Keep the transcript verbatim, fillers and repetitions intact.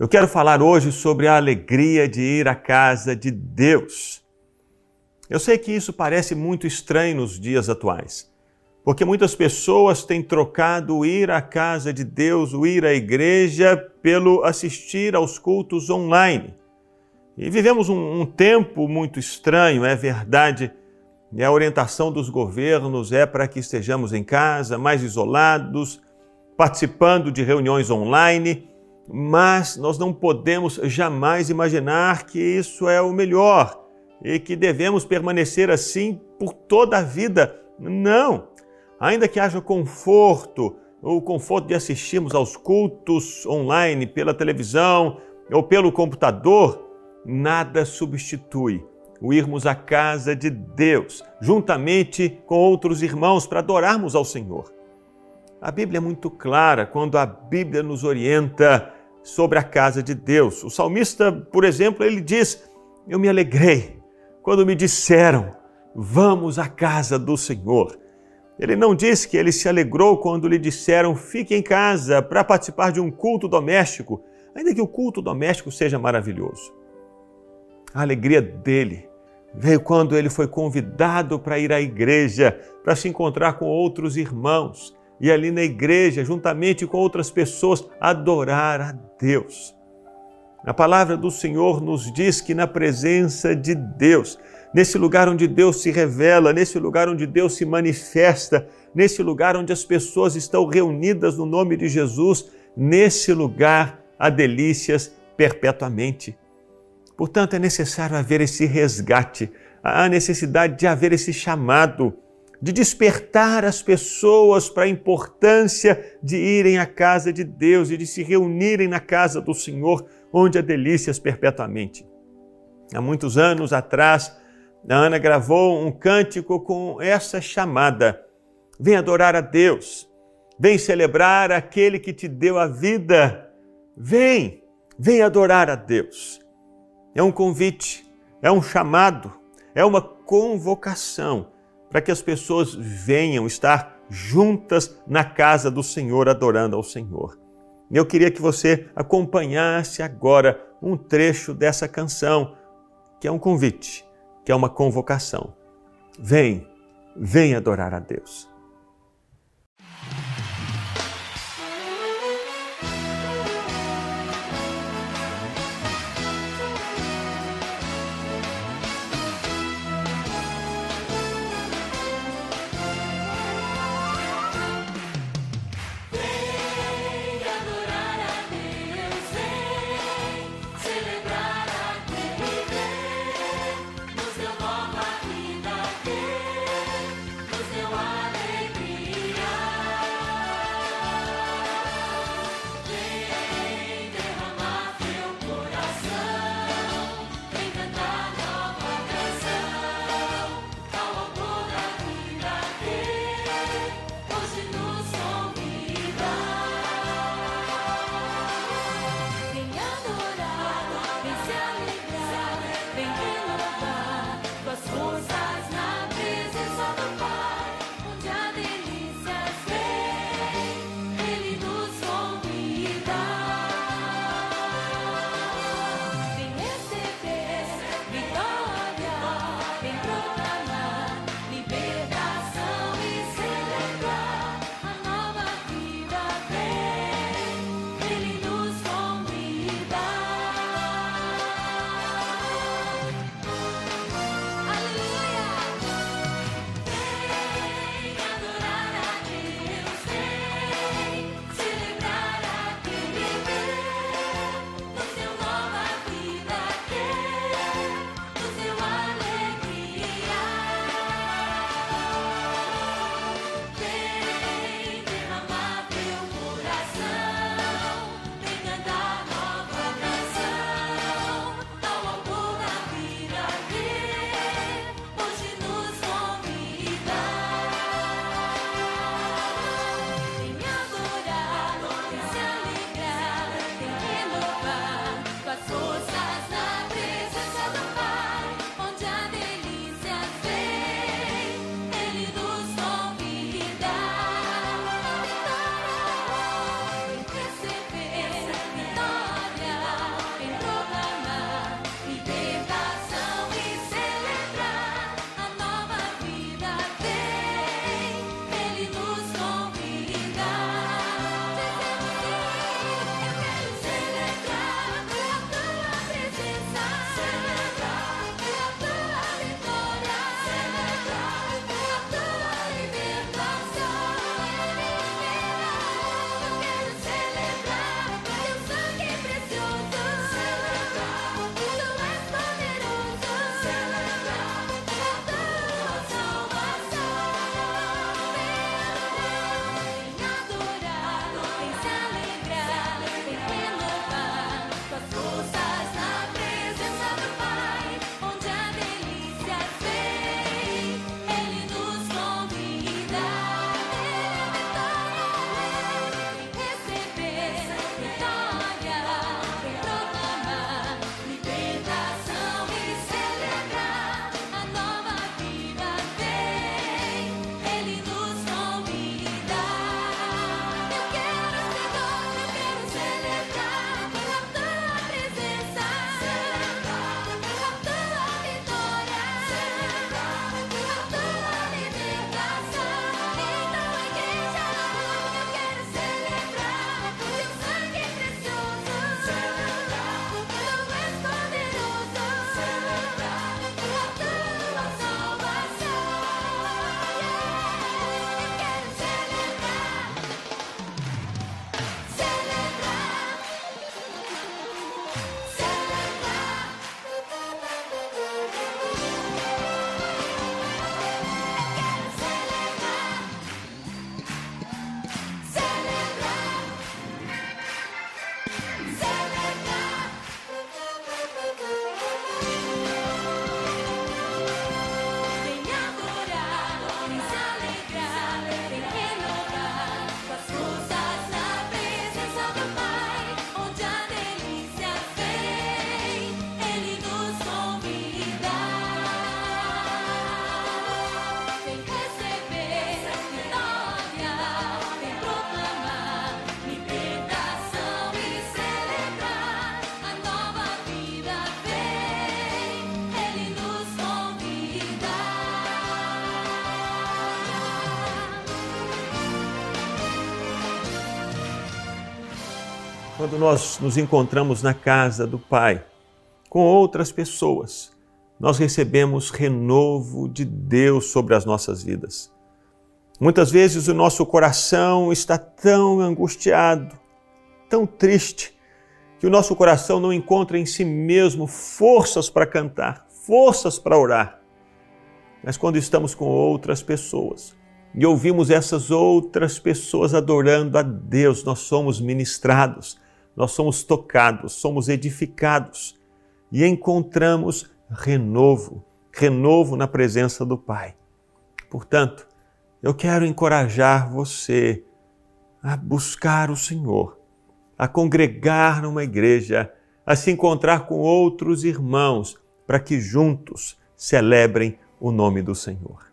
Eu quero falar hoje sobre a alegria de ir à casa de Deus. Eu sei que isso parece muito estranho nos dias atuais, porque muitas pessoas têm trocado o ir à casa de Deus, o ir à igreja, pelo assistir aos cultos online. E vivemos um, um tempo muito estranho, é verdade. E a orientação dos governos é para que estejamos em casa, mais isolados, participando de reuniões online. Mas nós não podemos jamais imaginar que isso é o melhor e que devemos permanecer assim por toda a vida. Não! Ainda que haja conforto, o conforto de assistirmos aos cultos online pela televisão ou pelo computador, nada substitui o irmos à casa de Deus, juntamente com outros irmãos, para adorarmos ao Senhor. A Bíblia é muito clara quando a Bíblia nos orienta sobre a casa de Deus. O salmista, por exemplo, ele diz: eu me alegrei quando me disseram, vamos à casa do Senhor. Ele não diz que ele se alegrou quando lhe disseram, fique em casa para participar de um culto doméstico, ainda que o culto doméstico seja maravilhoso. A alegria dele veio quando ele foi convidado para ir à igreja, para se encontrar com outros irmãos. E ali na igreja, juntamente com outras pessoas, adorar a Deus. A palavra do Senhor nos diz que na presença de Deus, nesse lugar onde Deus se revela, nesse lugar onde Deus se manifesta, nesse lugar onde as pessoas estão reunidas no nome de Jesus, nesse lugar há delícias perpetuamente. Portanto, é necessário haver esse resgate, a necessidade de haver esse chamado, de despertar as pessoas para a importância de irem à casa de Deus e de se reunirem na casa do Senhor, onde há delícias perpetuamente. Há muitos anos atrás, a Ana gravou um cântico com essa chamada: vem adorar a Deus, vem celebrar aquele que te deu a vida, vem, vem adorar a Deus. É um convite, é um chamado, é uma convocação, para que as pessoas venham estar juntas na casa do Senhor, adorando ao Senhor. Eu queria que você acompanhasse agora um trecho dessa canção, que é um convite, que é uma convocação. Vem, vem adorar a Deus. Why? quando nós nos encontramos na casa do Pai com outras pessoas, nós recebemos renovo de Deus sobre as nossas vidas. Muitas vezes o nosso coração está tão angustiado, tão triste, que o nosso coração não encontra em si mesmo forças para cantar, forças para orar. Mas quando estamos com outras pessoas e ouvimos essas outras pessoas adorando a Deus, nós somos ministrados, nós somos tocados, somos edificados e encontramos renovo, renovo na presença do Pai. Portanto, eu quero encorajar você a buscar o Senhor, a congregar numa igreja, a se encontrar com outros irmãos, para que juntos celebrem o nome do Senhor.